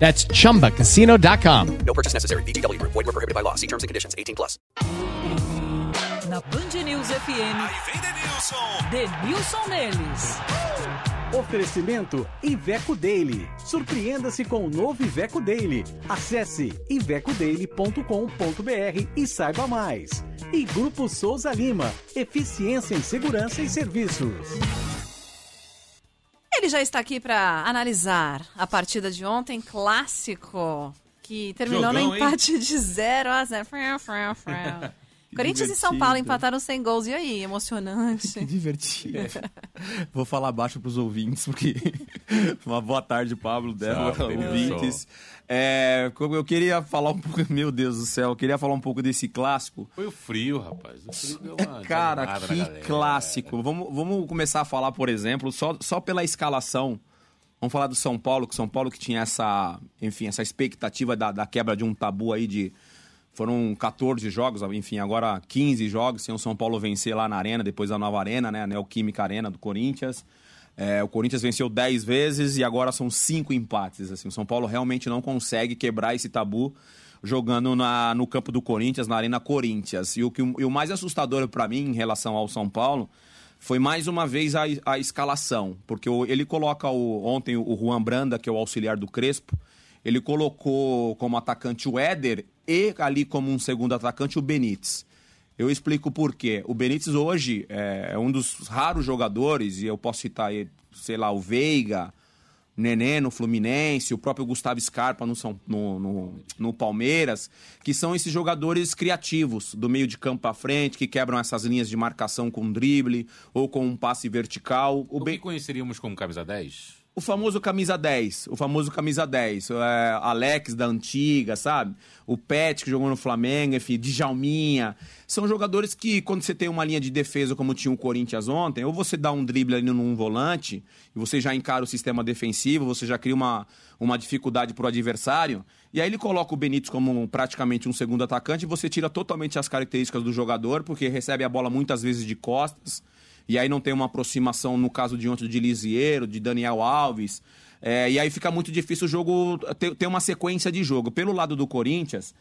That's ChumbaCasino.com. No purchase necessary. VGW Group. Void where prohibited by law. See terms and conditions. 18+. Na Band News FM. Aí vem Denilson Neles. Oferecimento Iveco Daily. Surpreenda-se com o novo Iveco Daily. Acesse ivecodaily.com.br e saiba mais. E Grupo Souza Lima. Eficiência em segurança e serviços. Ele já está aqui para analisar a partida de ontem, clássico, que terminou no empate, hein? De 0-0. Corinthians divertido. E São Paulo empataram sem gols. E aí, emocionante? Que divertido. É. Vou falar baixo para os ouvintes, porque uma boa tarde, Pablo, Débora, tchau, ouvintes. Eu queria falar um pouco, meu Deus do céu, eu queria falar um pouco desse clássico. Foi o frio, rapaz. O frio deu uma cara, que galera. Clássico. Vamos começar a falar, por exemplo, só pela escalação. Vamos falar do São Paulo, que tinha essa expectativa da quebra de um tabu aí de... Foram 14 jogos, enfim, agora 15 jogos, sem o São Paulo vencer lá na Arena, depois da nova Arena, né, a Neoquímica Arena do Corinthians. O Corinthians venceu 10 vezes e agora são 5 empates. Assim, o São Paulo realmente não consegue quebrar esse tabu jogando no campo do Corinthians, na Arena Corinthians. E o mais assustador para mim em relação ao São Paulo foi mais uma vez a escalação, porque ele coloca ontem o Juan Branda, que é o auxiliar do Crespo, ele colocou como atacante o Éder e ali como um segundo atacante o Benítez. Eu explico por quê. O Benítez hoje é um dos raros jogadores, e eu posso citar, o Veiga, Nenê no Fluminense, o próprio Gustavo Scarpa no Palmeiras, que são esses jogadores criativos, do meio de campo à frente, que quebram essas linhas de marcação com drible ou com um passe vertical. O que conheceríamos como camisa 10? O famoso camisa 10, Alex da antiga, sabe? O Pet, que jogou no Flamengo, enfim, Djalminha. São jogadores que, quando você tem uma linha de defesa como tinha o Corinthians ontem, ou você dá um drible ali num volante, e você já encara o sistema defensivo, você já cria uma dificuldade pro adversário, e aí ele coloca o Benítez como praticamente um segundo atacante, e você tira totalmente as características do jogador, porque recebe a bola muitas vezes de costas, e aí não tem uma aproximação, no caso de ontem, de Liziero, de Daniel Alves. E aí fica muito difícil o jogo ter uma sequência de jogo. Pelo lado do Corinthians,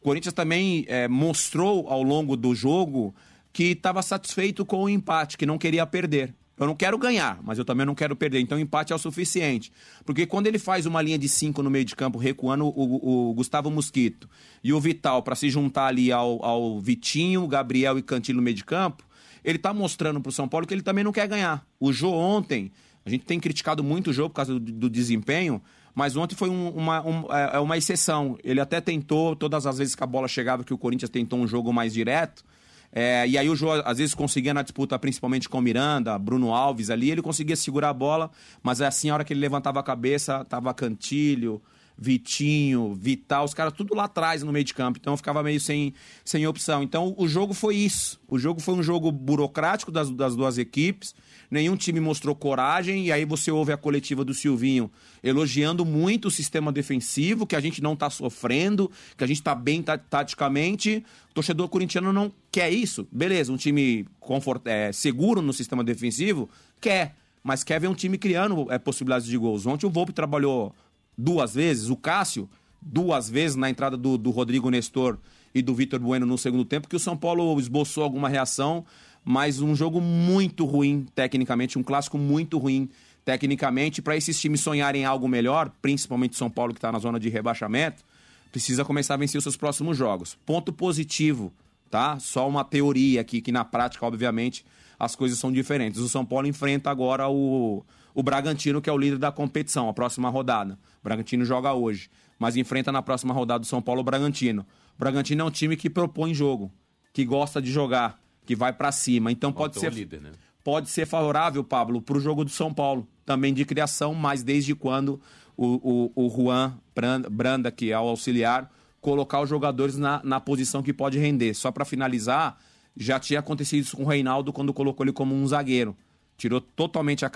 o Corinthians também mostrou ao longo do jogo que estava satisfeito com o empate, que não queria perder. Eu não quero ganhar, mas eu também não quero perder. Então o empate é o suficiente. Porque quando ele faz uma linha de 5 no meio de campo, recuando o Gustavo Mosquito e o Vital para se juntar ali ao Vitinho, Gabriel e Cantilho no meio de campo, ele está mostrando para o São Paulo que ele também não quer ganhar. O Jô ontem, a gente tem criticado muito o Jô por causa do desempenho, mas ontem foi uma exceção. Ele até tentou, todas as vezes que a bola chegava, que o Corinthians tentou um jogo mais direto, e aí o Jô, às vezes, conseguia na disputa, principalmente com o Miranda, Bruno Alves ali, ele conseguia segurar a bola, mas assim, a hora que ele levantava a cabeça, estava Cantilho, Vitinho, Vital, os caras tudo lá atrás no meio de campo, então eu ficava meio sem opção. Então o jogo foi isso, o jogo foi um jogo burocrático das duas equipes, nenhum time mostrou coragem, e aí você ouve a coletiva do Silvinho elogiando muito o sistema defensivo, que a gente não tá sofrendo, que a gente tá bem taticamente, o torcedor corintiano não quer isso, beleza, um time seguro no sistema defensivo, mas quer ver um time criando possibilidades de gols. Ontem o Volpi trabalhou duas vezes, o Cássio, duas vezes na entrada do Rodrigo Nestor e do Vitor Bueno no segundo tempo, que o São Paulo esboçou alguma reação, mas um jogo muito ruim tecnicamente, um clássico muito ruim tecnicamente. Para esses times sonharem algo melhor, principalmente São Paulo, que está na zona de rebaixamento, precisa começar a vencer os seus próximos jogos. Ponto positivo, tá? Só uma teoria aqui, que na prática, obviamente, as coisas são diferentes. O São Paulo enfrenta agora o Bragantino, que é o líder da competição, a próxima rodada. O Bragantino joga hoje, mas enfrenta na próxima rodada do São Paulo o Bragantino. O Bragantino é um time que propõe jogo, que gosta de jogar, que vai pra cima. Então pode ser, líder, né? Pode ser favorável, Pablo, pro jogo do São Paulo. Também de criação, mas desde quando o Juan Branda, que é o auxiliar, colocar os jogadores na posição que pode render. Só pra finalizar, já tinha acontecido isso com o Reinaldo quando colocou ele como um zagueiro. Tirou totalmente a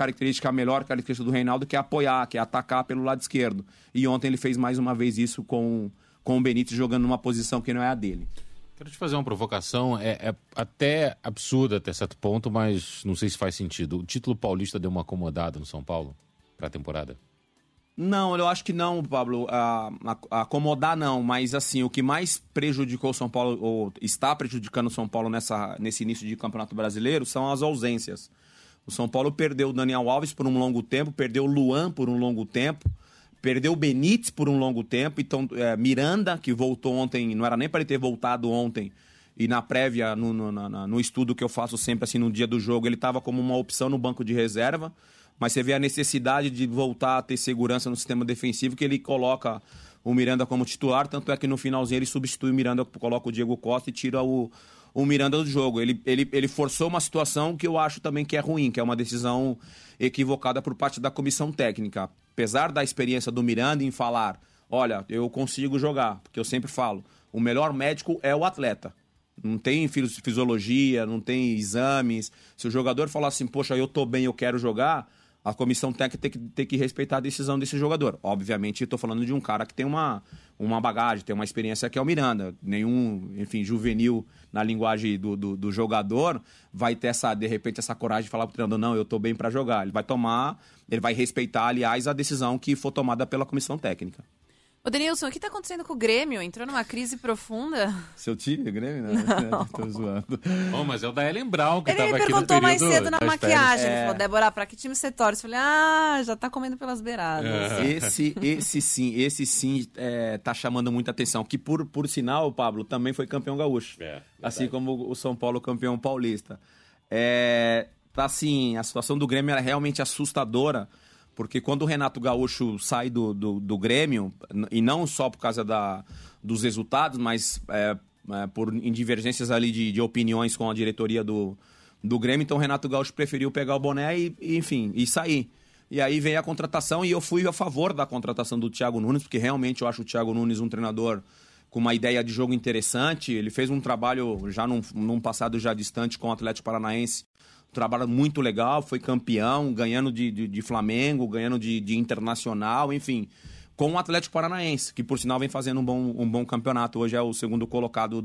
melhor característica do Reinaldo, que é apoiar, que é atacar pelo lado esquerdo. E ontem ele fez mais uma vez isso com o Benítez jogando numa posição que não é a dele. Quero te fazer uma provocação, é até absurda até certo ponto, mas não sei se faz sentido. O título paulista deu uma acomodada no São Paulo para a temporada? Não, eu acho que não, Pablo. Acomodar não, mas assim, o que mais prejudicou o São Paulo, ou está prejudicando o São Paulo nesse início de Campeonato Brasileiro, são as ausências. O São Paulo perdeu o Daniel Alves por um longo tempo, perdeu o Luan por um longo tempo, perdeu o Benítez por um longo tempo, então Miranda, que voltou ontem, não era nem para ele ter voltado ontem, e na prévia, no estudo que eu faço sempre assim no dia do jogo, ele estava como uma opção no banco de reserva, mas você vê a necessidade de voltar a ter segurança no sistema defensivo, que ele coloca o Miranda como titular, tanto é que no finalzinho ele substitui o Miranda, coloca o Diego Costa e tira o Miranda do jogo. Ele forçou uma situação que eu acho também que é ruim, que é uma decisão equivocada por parte da comissão técnica. Apesar da experiência do Miranda em falar, olha, eu consigo jogar, porque eu sempre falo, o melhor médico é o atleta. Não tem fisiologia, não tem exames. Se o jogador falar assim, poxa, eu tô bem, eu quero jogar, a comissão técnica tem que respeitar a decisão desse jogador. Obviamente, eu tô falando de um cara que tem uma bagagem, tem uma experiência que é o Miranda. Nenhum, enfim, juvenil na linguagem do jogador vai ter essa, de repente, essa coragem de falar pro treinador, não, eu tô bem pra jogar. Ele vai respeitar, aliás, a decisão que for tomada pela comissão técnica. Ô, Denilson, o que está acontecendo com o Grêmio? Entrou numa crise profunda? Seu time, Grêmio? Não. Tô zoando. Bom, mas é o da Ellen Brown que estava aqui no período. Ele me perguntou mais cedo na maquiagem. Ele falou, Débora, para que time você torce? Eu falei, já tá comendo pelas beiradas. É. Esse sim tá chamando muita atenção. Que, por sinal, o Pablo também foi campeão gaúcho. Assim como o São Paulo campeão paulista. A situação do Grêmio era realmente assustadora. Porque quando o Renato Gaúcho sai do Grêmio, e não só por causa dos resultados, mas em divergências ali de opiniões com a diretoria do Grêmio, então o Renato Gaúcho preferiu pegar o boné e sair. E aí veio a contratação, e eu fui a favor da contratação do Thiago Nunes, porque realmente eu acho o Thiago Nunes um treinador com uma ideia de jogo interessante. Ele fez um trabalho já num passado já distante com o Atlético Paranaense, trabalho muito legal, foi campeão, ganhando de Flamengo, ganhando de Internacional, enfim, com o Atlético Paranaense, que por sinal vem fazendo um bom campeonato. Hoje é o segundo colocado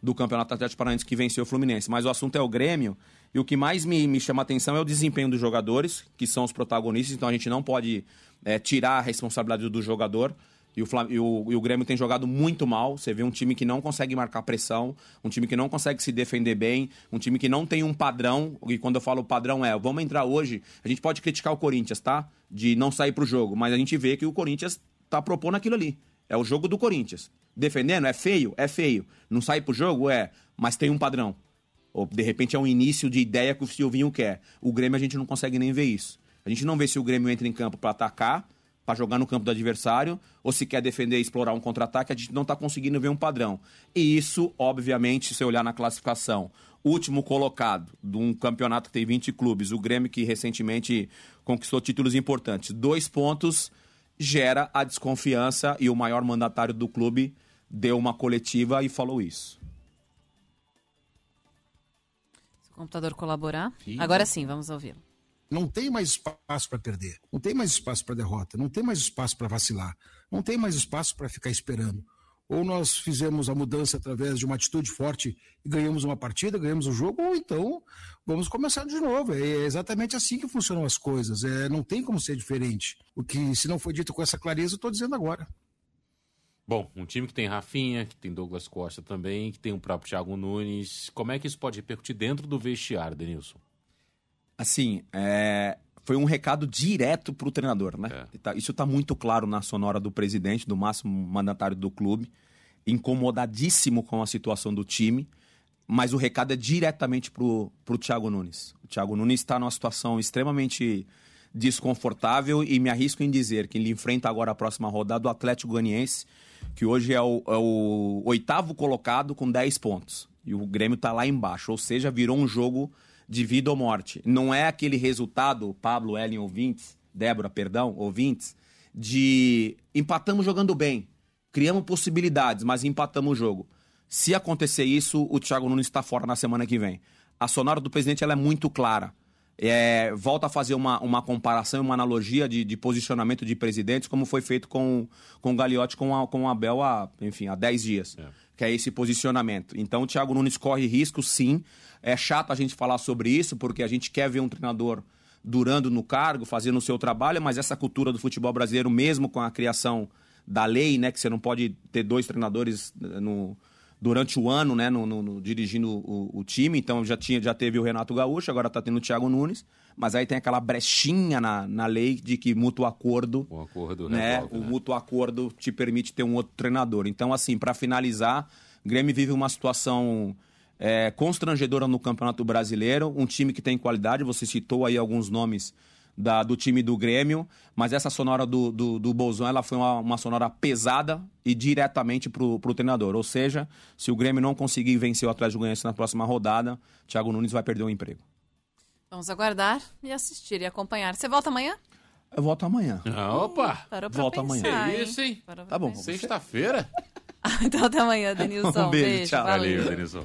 do campeonato Atlético Paranaense, que venceu o Fluminense. Mas o assunto é o Grêmio, e o que mais me chama a atenção é o desempenho dos jogadores, que são os protagonistas, então a gente não pode tirar a responsabilidade do jogador. E o Grêmio tem jogado muito mal. Você vê um time que não consegue marcar pressão, um time que não consegue se defender bem, um time que não tem um padrão. E quando eu falo padrão vamos entrar hoje, a gente pode criticar o Corinthians, tá? De não sair pro jogo, mas a gente vê que o Corinthians tá propondo aquilo ali. É o jogo do Corinthians. Defendendo, é feio. Não sair pro jogo, mas tem um padrão. Ou de repente é um início de ideia que o Silvinho quer. O Grêmio a gente não consegue nem ver isso. A gente não vê se o Grêmio entra em campo para atacar, para jogar no campo do adversário, ou se quer defender e explorar um contra-ataque. A gente não está conseguindo ver um padrão. E isso, obviamente, se olhar na classificação, último colocado de um campeonato que tem 20 clubes, o Grêmio, que recentemente conquistou títulos importantes, 2 pontos, gera a desconfiança, e o maior mandatário do clube deu uma coletiva e falou isso. Se o computador colaborar... Sim. Agora sim, vamos ouvi-lo. Não tem mais espaço para perder, não tem mais espaço para derrota, não tem mais espaço para vacilar, não tem mais espaço para ficar esperando. Ou nós fizemos a mudança através de uma atitude forte e ganhamos uma partida, ganhamos um jogo, ou então vamos começar de novo. É exatamente assim que funcionam as coisas, não tem como ser diferente. O que, se não foi dito com essa clareza, eu estou dizendo agora. Bom, um time que tem Rafinha, que tem Douglas Costa também, que tem o próprio Thiago Nunes, como é que isso pode repercutir dentro do vestiário, Denilson? Assim, Foi um recado direto pro treinador, né? É. Isso tá muito claro na sonora do presidente, do máximo mandatário do clube, incomodadíssimo com a situação do time, mas o recado é diretamente pro Thiago Nunes. O Thiago Nunes está numa situação extremamente desconfortável e me arrisco em dizer que ele enfrenta agora a próxima rodada o Atlético Goianiense, que hoje é o oitavo colocado com 10 pontos. E o Grêmio tá lá embaixo, ou seja, virou um jogo de vida ou morte. Não é aquele resultado, Pablo, Ellen, ouvintes, Débora, perdão, ouvintes, de empatamos jogando bem, criamos possibilidades, mas empatamos o jogo. Se acontecer isso, o Thiago Nunes está fora na semana que vem. A sonora do presidente ela é muito clara. Volta a fazer uma comparação, uma analogia de posicionamento de presidentes, como foi feito com o Gagliotti, com o Abel há 10 dias. É. Que é esse posicionamento. Então o Thiago Nunes corre risco, sim. É chato a gente falar sobre isso, porque a gente quer ver um treinador durando no cargo, fazendo o seu trabalho, mas essa cultura do futebol brasileiro, mesmo com a criação da lei, né, que você não pode ter dois treinadores durante o ano, né, dirigindo o time. Então já teve o Renato Gaúcho, agora está tendo o Thiago Nunes, mas aí tem aquela brechinha na lei de que mútuo acordo, mútuo acordo te permite ter um outro treinador. Então, assim, para finalizar, o Grêmio vive uma situação constrangedora no Campeonato Brasileiro, um time que tem qualidade, você citou aí alguns nomes do time do Grêmio, mas essa sonora do Bolzão, ela foi uma sonora pesada e diretamente pro treinador, ou seja, se o Grêmio não conseguir vencer o Atlético Goianiense na próxima rodada, Thiago Nunes vai perder o emprego. Vamos aguardar e assistir e acompanhar. Você volta amanhã? Eu volto amanhã. Opa! Volto amanhã. É isso, hein? Tá bom. Sexta-feira? Então até amanhã, Denilson. Um beijo, tchau. Valeu, Denilson.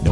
No